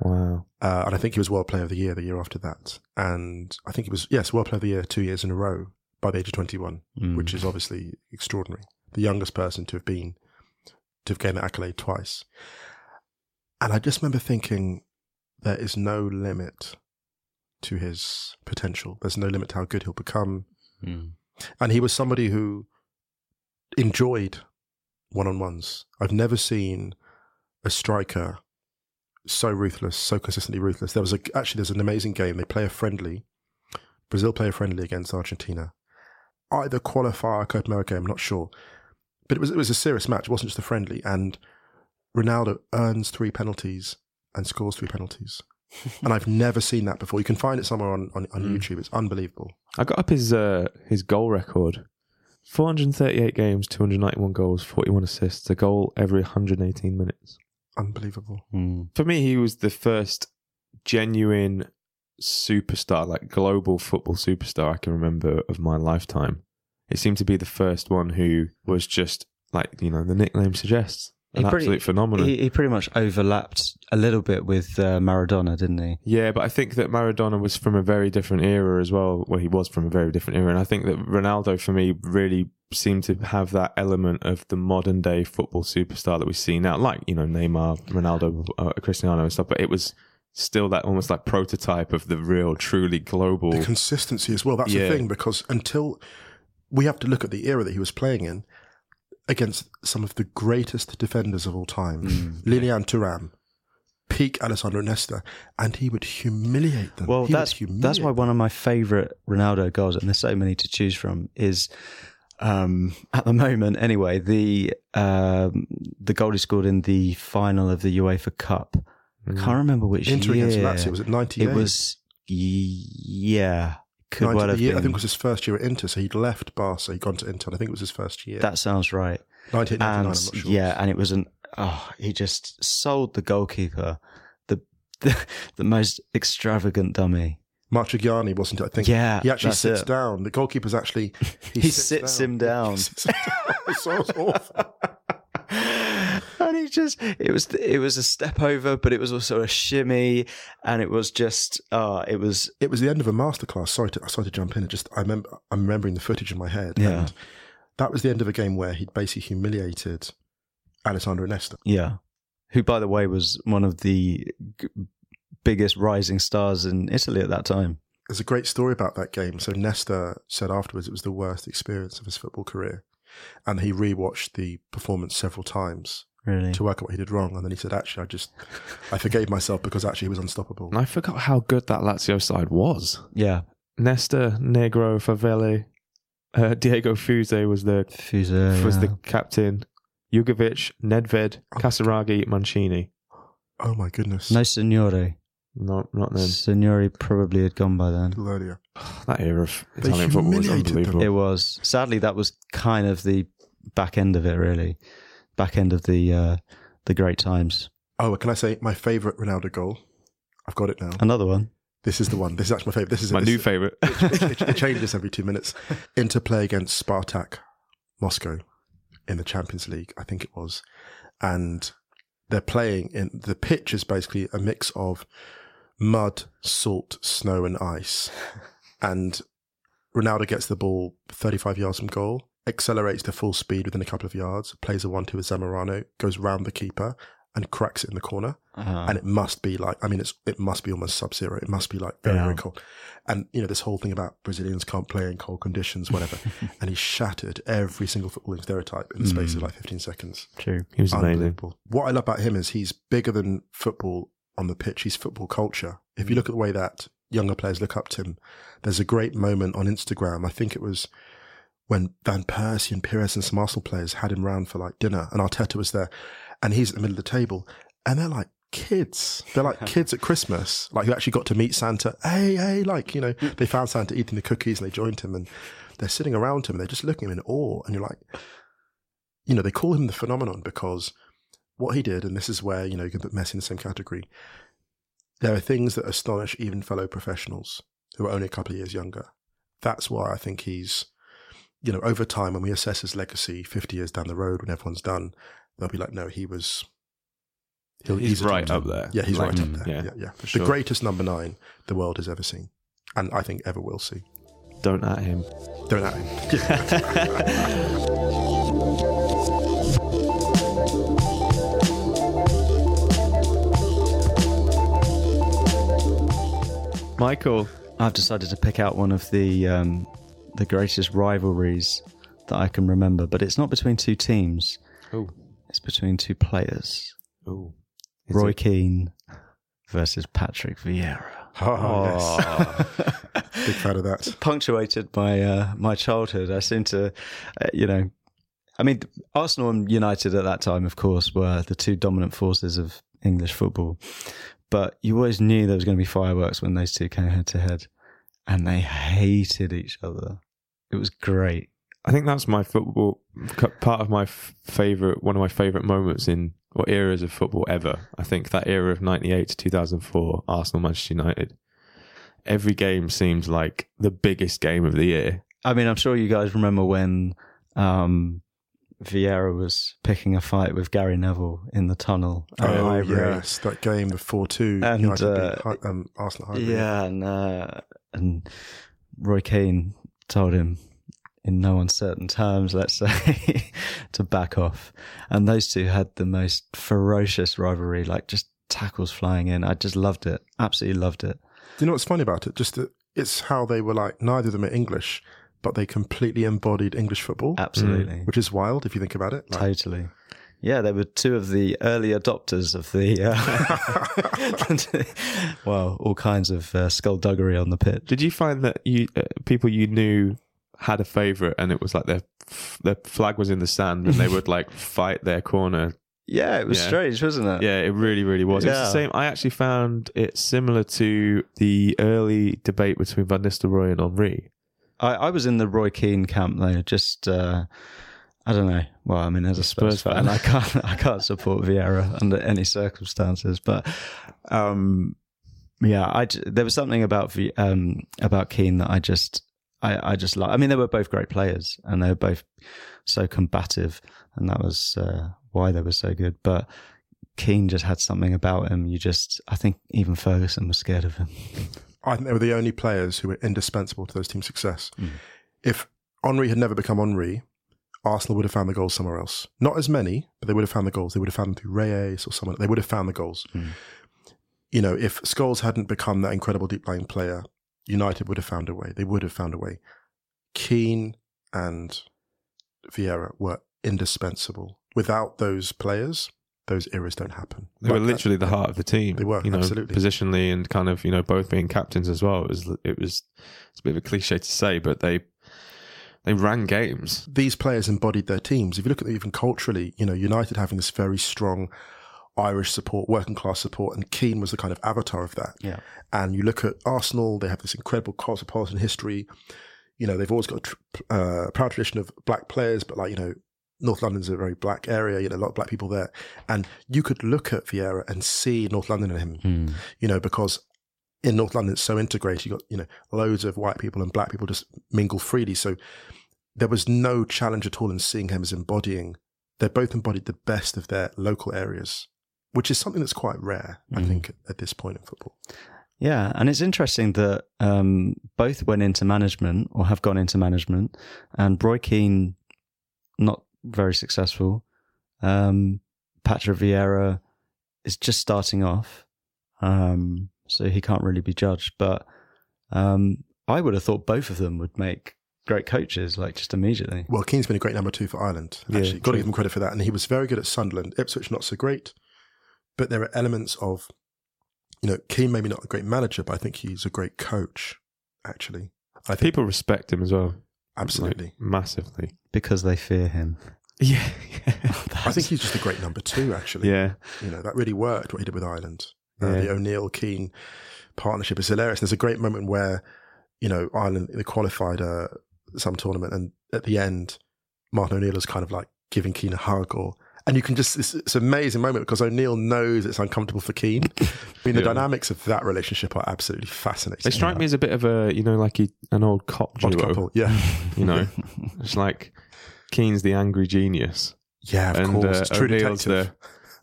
Wow. Uh, and I think he was World Player of the Year the year after that. And I think he was, yes, World Player of the Year two years in a row by the age of twenty-one, mm, which is obviously extraordinary. The youngest person to have been, to have gained that accolade twice. And I just remember thinking there is no limit to his potential. There's no limit to how good he'll become. Mm. And he was somebody who enjoyed one-on-ones. I've never seen a striker so ruthless, so consistently ruthless. There was a, actually, there's an amazing game. They play a friendly, Brazil play a friendly against Argentina. Either qualifier, Copa America, I'm not sure. But it was it was a serious match. It wasn't just a friendly. And Ronaldo earns three penalties and scores three penalties. And I've never seen that before. You can find it somewhere on, on, on mm. YouTube. It's unbelievable. I got up his uh, his goal record. four hundred thirty-eight games, two hundred ninety-one goals, forty-one assists, a goal every one hundred eighteen minutes. Unbelievable. Mm. For me, he was the first genuine superstar, like global football superstar I can remember of my lifetime. It seemed to be the first one who was just like, you know, the nickname suggests, an he pretty, absolute phenomenon. He, he pretty much overlapped a little bit with uh, Maradona, didn't he? Yeah, but I think that Maradona was from a very different era as well. Well, he was from a very different era. And I think that Ronaldo, for me, really seem to have that element of the modern day football superstar that we see now, like, you know, Neymar, Ronaldo, uh, Cristiano and stuff, but it was still that almost like prototype of the real, truly global... The consistency as well, that's yeah. the thing, because until we have to look at the era that he was playing in against some of the greatest defenders of all time. Mm. Lilian Thuram, peak Alessandro Nesta, and he would humiliate them. Well, he that's humiliate that's why one of my favourite Ronaldo goals, and there's so many to choose from, is um, at the moment anyway, the um, the goal he scored in the final of the UEFA Cup. Mm. I can't remember which Inter year. Inter against Lazio, was it ninety-eight? It was, yeah. Could well have year, been. I think it was his first year at Inter, so he'd left Barca, he'd gone to Inter, and I think it was his first year. That sounds right. nineteen ninety-nine, I'm not sure. Yeah, and it was an, oh, he just sold the goalkeeper, the the, the most extravagant dummy. Marchigiani, wasn't it? I think. Yeah, he actually sits it. down. The goalkeeper's actually... He, he sits, sits down. him down. Sits him down. It sounds awful. And he just, it was, it was a step over, but it was also a shimmy, and it was just, uh, it was, it was the end of a masterclass. Sorry to, sorry to jump in. It just, I remember, I'm remembering the footage in my head. Yeah. And that was the end of a game where he'd basically humiliated Alessandro Nesta. Yeah. Who, by the way, was one of the g- biggest rising stars in Italy at that time. There's a great story about that game. So Nesta said afterwards it was the worst experience of his football career. And he rewatched the performance several times. Really? To work out what he did wrong, and then he said, actually, I just, I forgave myself because actually he was unstoppable. And I forgot how good that Lazio side was. Yeah. Nesta, Negro, Favelli, uh, Diego Fuse was the Fuse, was yeah. the captain, Jugovic, Nedved, oh, Casaraghi, Mancini. Oh my goodness. No Signore. Not, not then. Signore probably had gone by then. Earlier. Oh, that era of Italian football was unbelievable. Them. It was. Sadly, that was kind of the back end of it, really. Back end of the uh, the great times. Oh, can I say my favourite Ronaldo goal? I've got it now. Another one. This is the one. This is actually my favourite. This is my this, new favourite. It, it, it changes every two minutes. Interplay against Spartak Moscow in the Champions League, I think it was, and they're playing in the pitch is basically a mix of mud, salt, snow, and ice. And Ronaldo gets the ball thirty-five yards from goal. Accelerates to full speed within a couple of yards, plays a one two with Zamorano, goes round the keeper and cracks it in the corner. Uh-huh. And it must be like, I mean, it's it must be almost sub-zero. It must be like very, yeah. very cold. And, you know, this whole thing about Brazilians can't play in cold conditions, whatever. And he shattered every single footballing stereotype in the space mm. of like fifteen seconds. True. He was unbelievable. Amazing. What I love about him is he's bigger than football on the pitch. He's football culture. If mm. you look at the way that younger players look up to him, there's a great moment on Instagram. I think it was... when Van Persie and Pires and some Arsenal players had him round for like dinner, and Arteta was there, and he's at the middle of the table, and they're like kids. They're like kids at Christmas, like who actually got to meet Santa. Hey, hey, like, you know, they found Santa eating the cookies and they joined him, and they're sitting around him and they're just looking at him in awe. And you're like, you know, they call him the phenomenon because what he did, and this is where, you know, you can put Messi in the same category, there are things that astonish even fellow professionals who are only a couple of years younger. That's why I think he's... you know, over time, when we assess his legacy fifty years down the road, when everyone's done, they'll be like, no, he was... He'll, he's he's right up there. Yeah, he's like, right up there. Yeah, yeah, yeah. For sure. The greatest number nine the world has ever seen, and I think ever will see. Don't at him. Don't at him. Michael. I've decided to pick out one of the... Um, the greatest rivalries that I can remember, but it's not between two teams. Ooh. It's between two players. Ooh. Roy it? Keane versus Patrick Vieira. Oh, oh. Yes. Big fan of that. Punctuated my uh, my childhood. I seem to, uh, you know, I mean, Arsenal and United at that time, of course, were the two dominant forces of English football, but you always knew there was going to be fireworks when those two came head to head. And they hated each other. It was great. I think that's my football, part of my favourite, one of my favourite moments in, or eras of football ever. I think that era of ninety-eight to two thousand four, Arsenal, Manchester United. Every game seemed like the biggest game of the year. I mean, I'm sure you guys remember when um, Vieira was picking a fight with Gary Neville in the tunnel. Oh, yes, that game, the four two. And United uh, beat, um, Arsenal. Highbury. Yeah, and... Uh, And Roy Keane told him in no uncertain terms, let's say, to back off. And those two had the most ferocious rivalry, like just tackles flying in. I just loved it. Absolutely loved it. Do you know what's funny about it? Just that it's how they were like, neither of them are English, but they completely embodied English football. Absolutely. Which is wild if you think about it. Like, totally. Yeah, they were two of the early adopters of the, uh, well, all kinds of uh, skullduggery on the pitch. Did you find that you uh, people you knew had a favourite and it was like their, their flag was in the sand and they would like fight their corner? Yeah, it was yeah. strange, wasn't it? Yeah, it really, really was. Yeah. It's the same. I actually found it similar to the early debate between Van Nistelrooy and Henri. I, I was in the Roy Keane camp though, just... Uh, I don't know. Well, I mean, as a Spurs fan, I can't, I can't support Vieira under any circumstances. But um, yeah, I, there was something about um, about Keane that I just, I, I just like. I mean, they were both great players, and they were both so combative, and that was uh, why they were so good. But Keane just had something about him. You just, I think, even Ferguson was scared of him. I think they were the only players who were indispensable to those teams' success. Mm. If Henri had never become Henri, Arsenal would have found the goals somewhere else. Not as many, but they would have found the goals. They would have found them through Reyes or someone. They would have found the goals. Mm. You know, if Scholes hadn't become that incredible deep-lying player, United would have found a way. They would have found a way. Keane and Vieira were indispensable. Without those players, those eras don't happen. They like were literally that, the heart of the team. They were, you know, absolutely. Positionally and kind of, you know, both being captains as well. It was, it was it's a bit of a cliche to say, but they... They ran games. These players embodied their teams. If you look at them even culturally, you know, United having this very strong Irish support, working class support, and Keane was the kind of avatar of that. Yeah. And you look at Arsenal, they have this incredible cosmopolitan history. You know, they've always got a uh, proud tradition of black players, but like, you know, North London's a very black area, you know, a lot of black people there. And you could look at Vieira and see North London in him, mm. you know, because... in North London, it's so integrated. You've got, you know, loads of white people and black people just mingle freely. So there was no challenge at all in seeing him as embodying. They both embodied the best of their local areas, which is something that's quite rare, mm. I think, at this point in football. Yeah, and it's interesting that um, both went into management or have gone into management, and Roy Keane, not very successful. Um, Patrick Vieira is just starting off. Um So he can't really be judged. But um, I would have thought both of them would make great coaches, like just immediately. Well, Keane's been a great number two for Ireland, actually. Yeah, got to give him credit for that. And he was very good at Sunderland. Ipswich, not so great. But there are elements of, you know, Keane maybe not a great manager, but I think he's a great coach, actually. I think people respect him as well. Absolutely. Like, massively. Because they fear him. Yeah. I think he's just a great number two, actually. Yeah. You know, that really worked, what he did with Ireland. Uh, yeah. The O'Neill-Keane partnership is hilarious. There's a great moment where, you know, Ireland, they qualified uh, some tournament, and at the end, Martin O'Neill is kind of like giving Keane a hug, or and you can just, it's, it's an amazing moment because O'Neill knows it's uncomfortable for Keane. I mean, the yeah. dynamics of that relationship are absolutely fascinating. They strike me as a bit of a, you know, like a, an old cop duo. Old couple, yeah. You know, it's like Keane's the angry genius. Yeah, of and, course. Uh, it's true O'Neill's detective.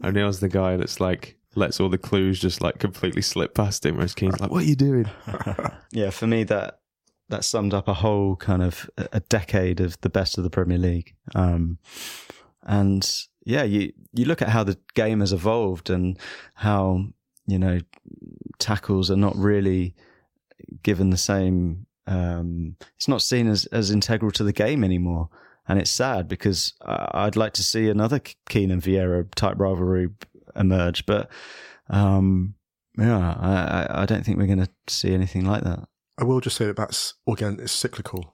The, O'Neill's the guy that's like, lets all the clues just like completely slip past him, whereas Keane's like, what are you doing? Yeah, for me, that that summed up a whole kind of a decade of the best of the Premier League. Um, and yeah, you, you look at how the game has evolved and how, you know, tackles are not really given the same, um, it's not seen as, as integral to the game anymore. And it's sad because I'd like to see another Keane and Vieira type rivalry emerge, but um yeah I, I don't think we're going to see anything like that. I will just say that that's, again, it's cyclical,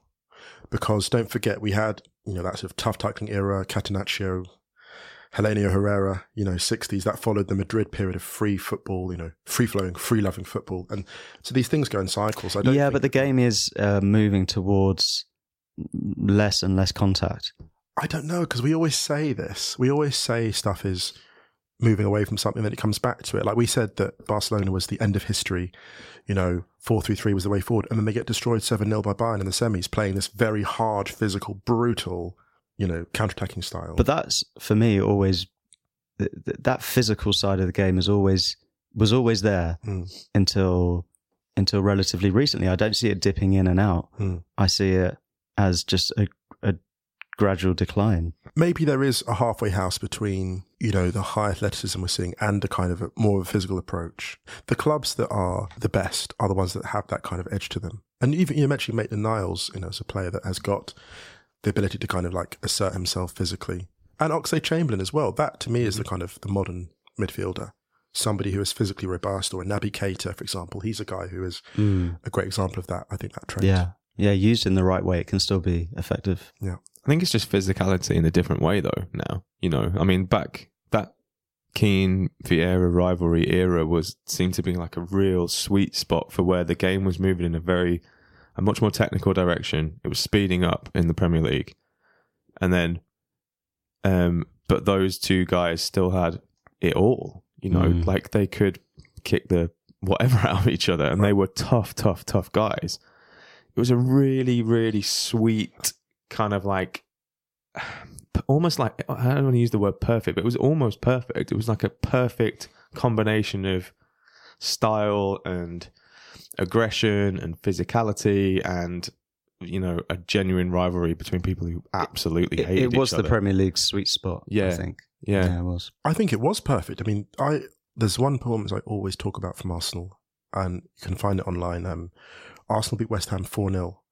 because don't forget we had, you know, that sort of tough tackling era, Catenaccio, Helenio Herrera, you know, sixties, that followed the Madrid period of free football, you know, free-flowing, free-loving football, and so these things go in cycles. I don't yeah think... but the game is uh, moving towards less and less contact. I don't know, because we always say this we always say stuff is moving away from something, then it comes back to it. Like we said that Barcelona was the end of history, you know, four three three was the way forward, and then they get destroyed seven nil by Bayern in the semis, playing this very hard, physical, brutal, you know, counter-attacking style. But that's, for me, always, th- th- that physical side of the game is always, was always there mm. until until relatively recently. I don't see it dipping in and out. Mm. I see it as just a, a gradual decline. Maybe there is a halfway house between, you know, the high athleticism we're seeing and a kind of a, more of a physical approach. The clubs that are the best are the ones that have that kind of edge to them. And even you mentioned Maitland-Niles, you know, as a player that has got the ability to kind of like assert himself physically. And Oxlade-Chamberlain as well. That to me is the kind of the modern midfielder. Somebody who is physically robust, or a Naby Keita, for example. He's a guy who is mm. a great example of that, I think, that trait. Yeah, yeah. Used in the right way, it can still be effective. Yeah, I think it's just physicality in a different way, though, now. You know, I mean, back that Keane-Vieira rivalry era was seemed to be like a real sweet spot for where the game was moving in a very, a much more technical direction. It was speeding up in the Premier League. And then, um, but those two guys still had it all. You know, mm. like they could kick the whatever out of each other, and right. they were tough, tough, tough guys. It was a really, really sweet kind of like, almost like, I don't want to use the word perfect, but it was almost perfect. It was like a perfect combination of style and aggression and physicality and, you know, a genuine rivalry between people who absolutely hated each other. It was the Premier League's sweet spot, yeah. I think. Yeah. yeah, it was. I think it was perfect. I mean, I there's one performance I always talk about from Arsenal, and you can find it online. Um, Arsenal beat West Ham four nil,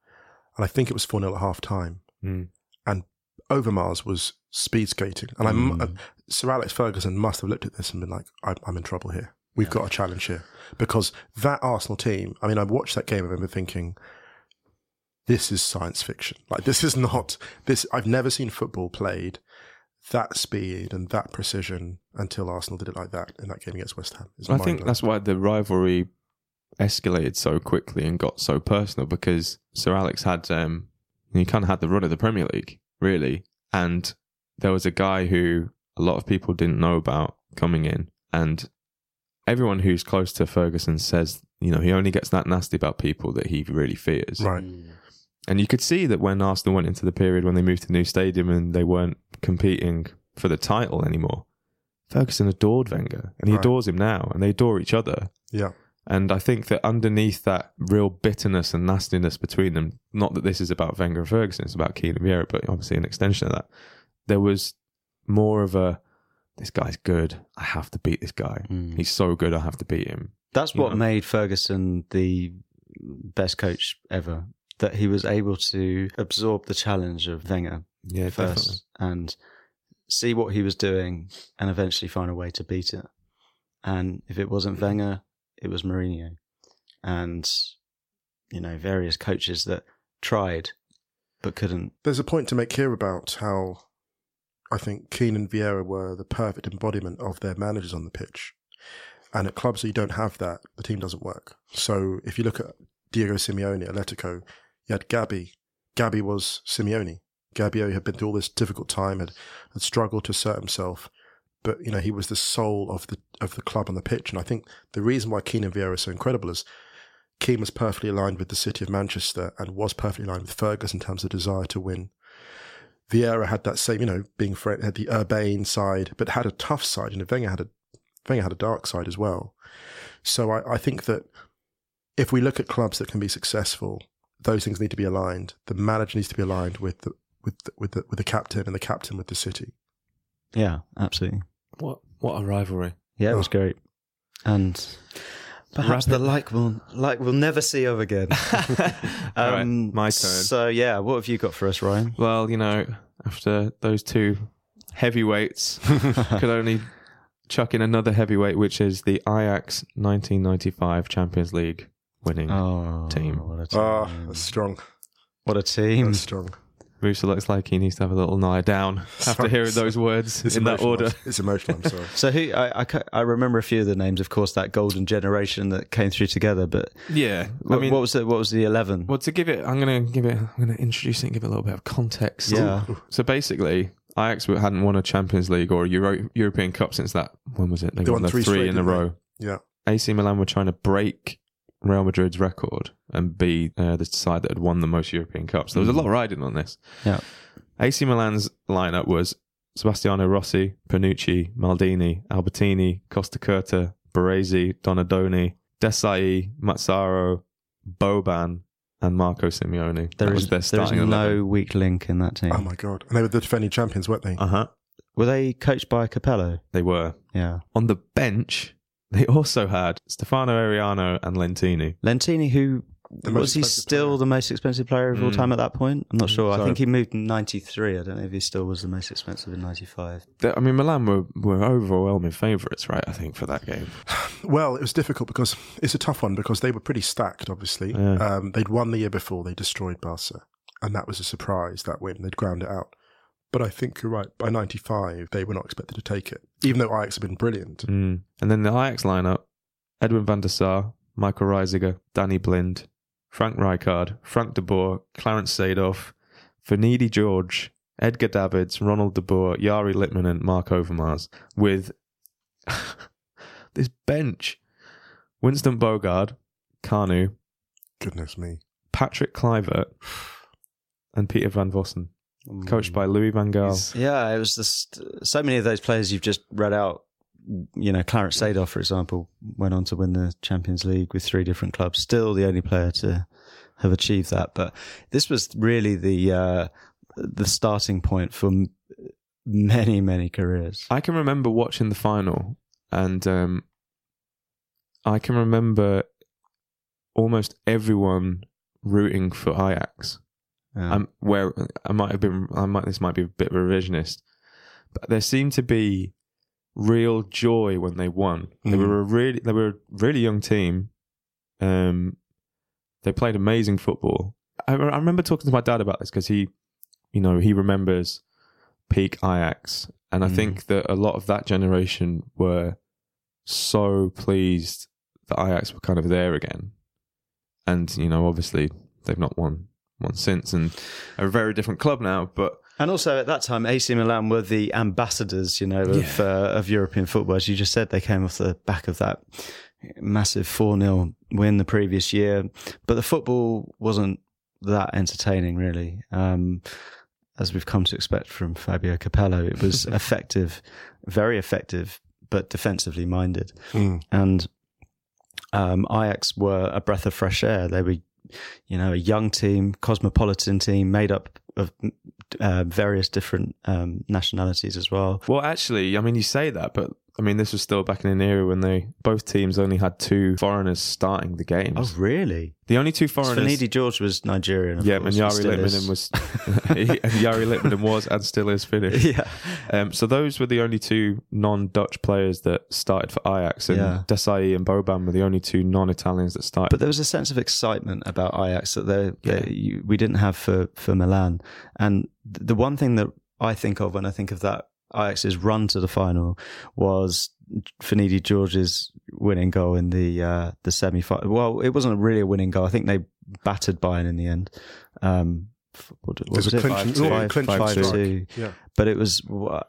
and I think it was four nil at half-time. Mm. And Overmars was speed skating. And mm. I, uh, Sir Alex Ferguson must have looked at this and been like, I, I'm in trouble here. We've yeah. got a challenge here. Because that Arsenal team, I mean, I watched that game, I remember thinking, this is science fiction. Like, this is not... this. I've never seen football played that speed and that precision until Arsenal did it like that in that game against West Ham. I think that's why the rivalry escalated so quickly and got so personal, because Sir Alex had, um, he kind of had the run of the Premier League, really. And there was a guy who a lot of people didn't know about coming in. And everyone who's close to Ferguson says, you know, he only gets that nasty about people that he really fears. Right. And you could see that when Arsenal went into the period when they moved to the new stadium and they weren't competing for the title anymore, Ferguson adored Wenger, and he right. adores him now, and they adore each other. Yeah. And I think that underneath that real bitterness and nastiness between them, not that this is about Wenger and Ferguson, it's about Keane and Vieira, but obviously an extension of that, there was more of a, this guy's good, I have to beat this guy. Mm. He's so good, I have to beat him. That's you what know? made Ferguson the best coach ever. That he was able to absorb the challenge of Wenger yeah, first definitely. and see what he was doing and eventually find a way to beat it. And if it wasn't Wenger, it was Mourinho. And, you know, various coaches that tried but couldn't. There's a point to make here about how I think Keane and Vieira were the perfect embodiment of their managers on the pitch. And at clubs that you don't have that, the team doesn't work. So if you look at Diego Simeone, Atletico, you had Gabi. Gabi was Simeone. Gabio had been through all this difficult time, had, had struggled to assert himself, but you know he was the soul of the of the club on the pitch. And I think the reason why Keane and Vieira are so incredible is Keane was perfectly aligned with the city of Manchester and was perfectly aligned with Fergus in terms of desire to win. Vieira had that same, you know, being friend, had the urbane side, but had a tough side. You know, Wenger had a Wenger had a dark side as well. So I, I think that. If we look at clubs that can be successful, those things need to be aligned. The manager needs to be aligned with the with the, with the, with the captain, and the captain with the city. Yeah, absolutely. What what a rivalry! Yeah, it oh. was great, and perhaps Rapid. the like we'll like we'll never see of again. um, right, my turn. So yeah, what have you got for us, Ryan? Well, you know, after those two heavyweights, could only chuck in another heavyweight, which is the Ajax nineteen ninety-five Champions League winning oh, team. What a team. Oh, that's strong. What a team. That's strong. Musa looks like he needs to have a little lie down after sorry, hearing those words in that order. It's emotional, I'm sorry. So who, I, I, I remember a few of the names, of course, that golden generation that came through together, but yeah, what, I mean, what was the, what was the eleven? Well, to give it, I'm going to give it, I'm going to introduce it and give it a little bit of context. Yeah. Ooh. So basically, Ajax hadn't won a Champions League or a Euro, European Cup since that, when was it? They, they won, won three, three in a row. They? Yeah. A C Milan were trying to break Real Madrid's record and be uh, the side that had won the most European Cups. There was a lot riding on this. Yeah. A C Milan's lineup was Sebastiano Rossi, Panucci, Maldini, Albertini, Costa Curta, Baresi, Donadoni, Desai, Mazzaro, Boban, and Marco Simeone. There is, there is no weak link in that team. Oh my God. And they were the defending champions, weren't they? Uh-huh. Were they coached by Capello? They were. Yeah. On the bench, they also had Stefano Ariano and Lentini. Lentini, who Was he still player. the most expensive player of mm. all time at that point? I'm not mm. sure. So I think he moved in ninety-three. I don't know if he still was the most expensive in ninety-five. I mean, Milan were, were overwhelming favourites, right, I think, for that game. Well, it was difficult because it's a tough one because they were pretty stacked, obviously. Yeah. Um, they'd won the year before. They destroyed Barca. And that was a surprise, that win. They'd ground it out. But I think you're right. By ninety-five, they were not expected to take it, even though Ajax had been brilliant. Mm. And then the Ajax lineup, Edwin van der Sar, Michael Reisiger, Danny Blind, Frank Rijkaard, Frank de Boer, Clarence Seedorf, Venedi George, Edgar Davids, Ronald de Boer, Jari Littman and Mark Overmars with this bench. Winston Bogard, Kanu. Goodness me. Patrick Kluivert and Peter van Vossen. Coached by Louis van Gaal. He's, yeah, it was just so many of those players you've just read out. You know, Clarence Seedorf, for example, went on to win the Champions League with three different clubs. Still the only player to have achieved that. But this was really the uh, the starting point for m- many, many careers. I can remember watching the final, and um, I can remember almost everyone rooting for Ajax. Yeah. I'm, where I might have been, I might this might be a bit revisionist, but there seemed to be real joy when they won. Mm. They were a really, they were a really young team. Um, they played amazing football. I, I remember talking to my dad about this because he, you know, he remembers peak Ajax, and I mm. think that a lot of that generation were so pleased that Ajax were kind of there again, and you know, obviously they've not won. One since and a very different club now, but and also at that time A C Milan were the ambassadors, you know, of yeah. uh, of European football. As you just said, they came off the back of that massive four nil win the previous year, but the football wasn't that entertaining, really, um, as we've come to expect from Fabio Capello. It was effective, very effective, but defensively minded, mm. and um, Ajax were a breath of fresh air. They were. You know, a young team, cosmopolitan team made up of uh, various different um, nationalities as well. Well, actually, I mean, you say that, but I mean, this was still back in an era when they both teams only had two foreigners starting the games. Oh, really? The only two foreigners. Venedi George was Nigerian. Of yeah, course, and Jari Littmanen was and Jari Littmanen was and still is Finnish. Yeah. Um, so those were the only two non-Dutch players that started for Ajax, and yeah. Desai and Boban were the only two non-Italians that started. But there was a sense of excitement about Ajax that they, yeah. they, you, we didn't have for for Milan. And the one thing that I think of when I think of that. Ajax's run to the final was Venedi George's winning goal in the uh, the semi-final. Well, it wasn't really a winning goal. I think they battered Bayern in the end. Um, what was it? five two Yeah. But it was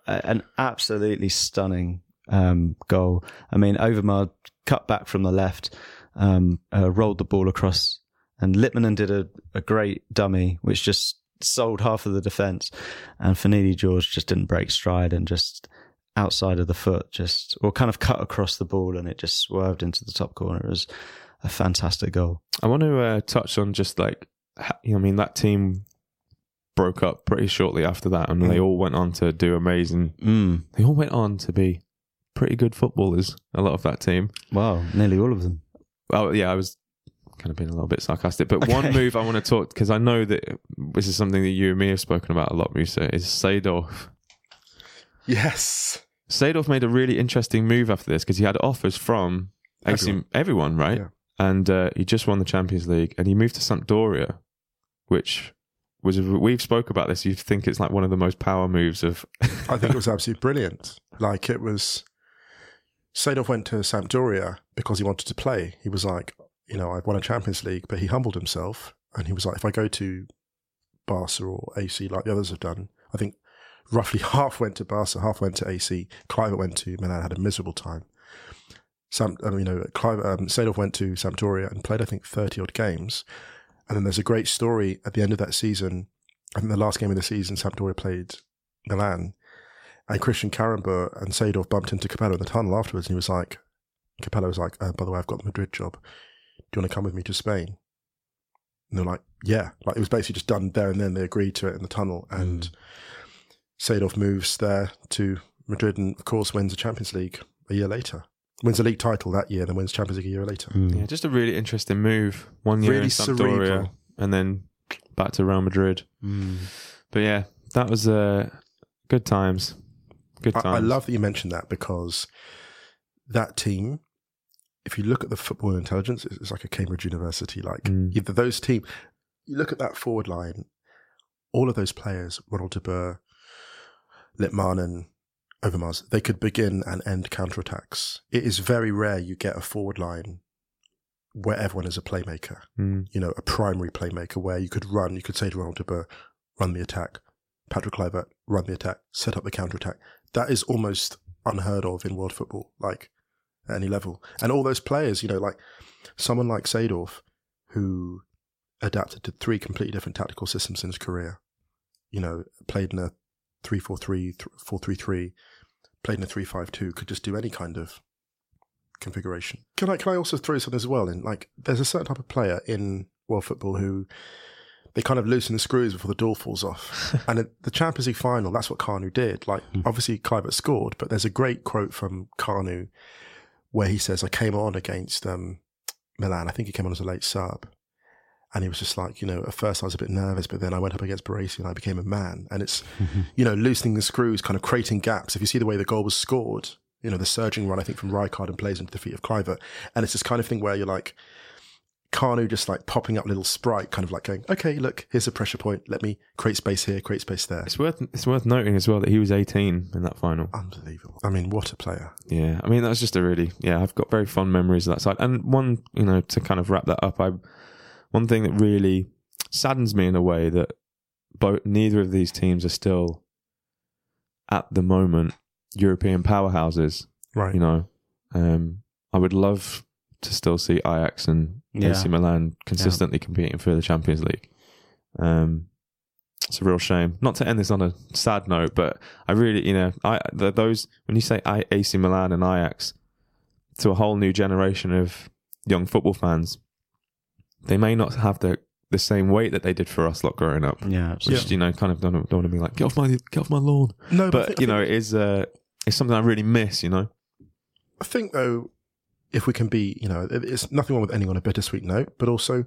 an absolutely stunning um, goal. I mean, Overmars cut back from the left, um, uh, rolled the ball across, and Littmanen did a, a great dummy, which just sold half of the defence, and Venedi George just didn't break stride and just outside of the foot, just or kind of cut across the ball, and it just swerved into the top corner. It was a fantastic goal. I want to uh, touch on just like, I mean, that team broke up pretty shortly after that, and mm. they all went on to do amazing. Mm. They all went on to be pretty good footballers, a lot of that team. Wow, nearly all of them. Well, yeah, I was kind of being a little bit sarcastic, but okay. One move I want to talk, because I know that this is something that you and me have spoken about a lot, Musa, is Seedorf. Yes. Seedorf made a really interesting move after this, because he had offers from everyone, everyone right? Yeah. And uh, he just won the Champions League, and he moved to Sampdoria, which was, we've spoke about this, you think it's like one of the most power moves of... I think it was absolutely brilliant. Like it was... Seedorf went to Sampdoria because he wanted to play. He was like... You know, I'd won a Champions League, but he humbled himself and he was like, if I go to Barca or A C like the others have done, I think roughly half went to Barca, half went to A C. Kluivert went to Milan, had a miserable time. Sam, um, you know, Kluivert, um, Seedorf went to Sampdoria and played, I think, thirty-odd games. And then there's a great story at the end of that season. I think the last game of the season, Sampdoria played Milan, and Christian Karambeu and Seedorf bumped into Capello in the tunnel afterwards, and he was like, Capello was like, uh, by the way, I've got the Madrid job. Do you want to come with me to Spain? And they're like, yeah. Like it was basically just done there and then. They agreed to it in the tunnel, and mm. Seedorf moves there to Madrid and, of course, wins the Champions League a year later. wins the league title that year, then wins Champions League a year later. Mm. Yeah, just a really interesting move. One year really in Sampdoria, cerebral. And then back to Real Madrid. Mm. But yeah, that was uh, good times. Good times. I, I love that you mentioned that, because that team, if you look at the football intelligence, it's like a Cambridge University. Like mm. those team, you look at that forward line, all of those players, Ronald de Boer, Lippmann, Overmars, they could begin and end counterattacks. It is very rare you get a forward line where everyone is a playmaker, mm. you know, a primary playmaker where you could run, you could say to Ronald de Boer, run the attack, Patrick Kluivert, run the attack, set up the counterattack. That is almost unheard of in world football, like at any level. And all those players, you know, like someone like Seedorf, who adapted to three completely different tactical systems in his career, you know, played in a three four three, four three three, played in a three five two, could just do any kind of configuration. Can I can I also throw something as well in? Like, there's a certain type of player in world football who they kind of loosen the screws before the door falls off. And at the Champions League final, that's what Carnu did. Like, obviously, Kluivert scored, but there's a great quote from Carnu where he says, I came on against um, Milan. I think he came on as a late sub. And he was just like, you know, at first I was a bit nervous, but then I went up against Baresi and I became a man. And it's, mm-hmm. you know, loosening the screws, kind of creating gaps. If you see the way the goal was scored, you know, the surging run, I think, from Rijkaard and plays into the feet of Kluivert. And it's this kind of thing where you're like, Carnu just like popping up little sprite, kind of like going, okay, look, here's a pressure point. Let me create space here, create space there. It's worth it's worth noting as well that he was eighteen in that final. Unbelievable. I mean, what a player. Yeah. I mean, that was just a really, yeah, I've got very fond memories of that side. And one, you know, to kind of wrap that up, I... One thing that really saddens me in a way that both neither of these teams are still, at the moment, European powerhouses. Right. You know, um, I would love to still see Ajax and yeah. A C Milan consistently yeah. competing for the Champions League. Um, it's a real shame. Not to end this on a sad note, but I really, you know, I those when you say A C Milan and Ajax to a whole new generation of young football fans. They may not have the the same weight that they did for us lot growing up. Yeah, absolutely. Which, you know, kind of don't, don't want to be like, get off my get off my lawn. No, but, but think, you know, it is uh, it's something I really miss. You know, I think though, if we can be, you know, it's nothing wrong with ending on a bittersweet note, but also,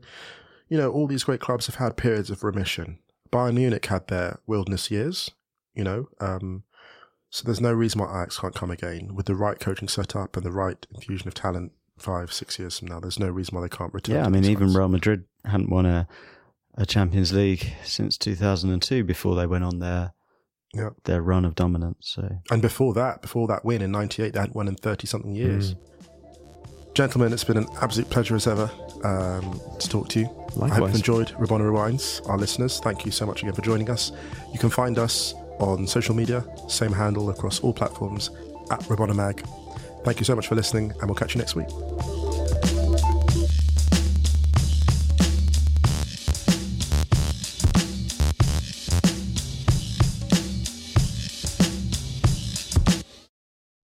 you know, all these great clubs have had periods of remission. Bayern Munich had their wilderness years. You know, um, so there's no reason why Ajax can't come again with the right coaching setup and the right infusion of talent. Five, six years from now, there's no reason why they can't return. Yeah, I mean, even Real Madrid hadn't won a, a Champions League since two thousand two before they went on their yeah. their run of dominance. So, and before that, before that win in ninety-eight, they hadn't won in thirty-something years. Mm. Gentlemen, it's been an absolute pleasure as ever um, to talk to you. Likewise. I hope you've enjoyed Rabona Rewinds, our listeners. Thank you so much again for joining us. You can find us on social media, same handle across all platforms, at Rabona Mag. Thank you so much for listening, and we'll catch you next week.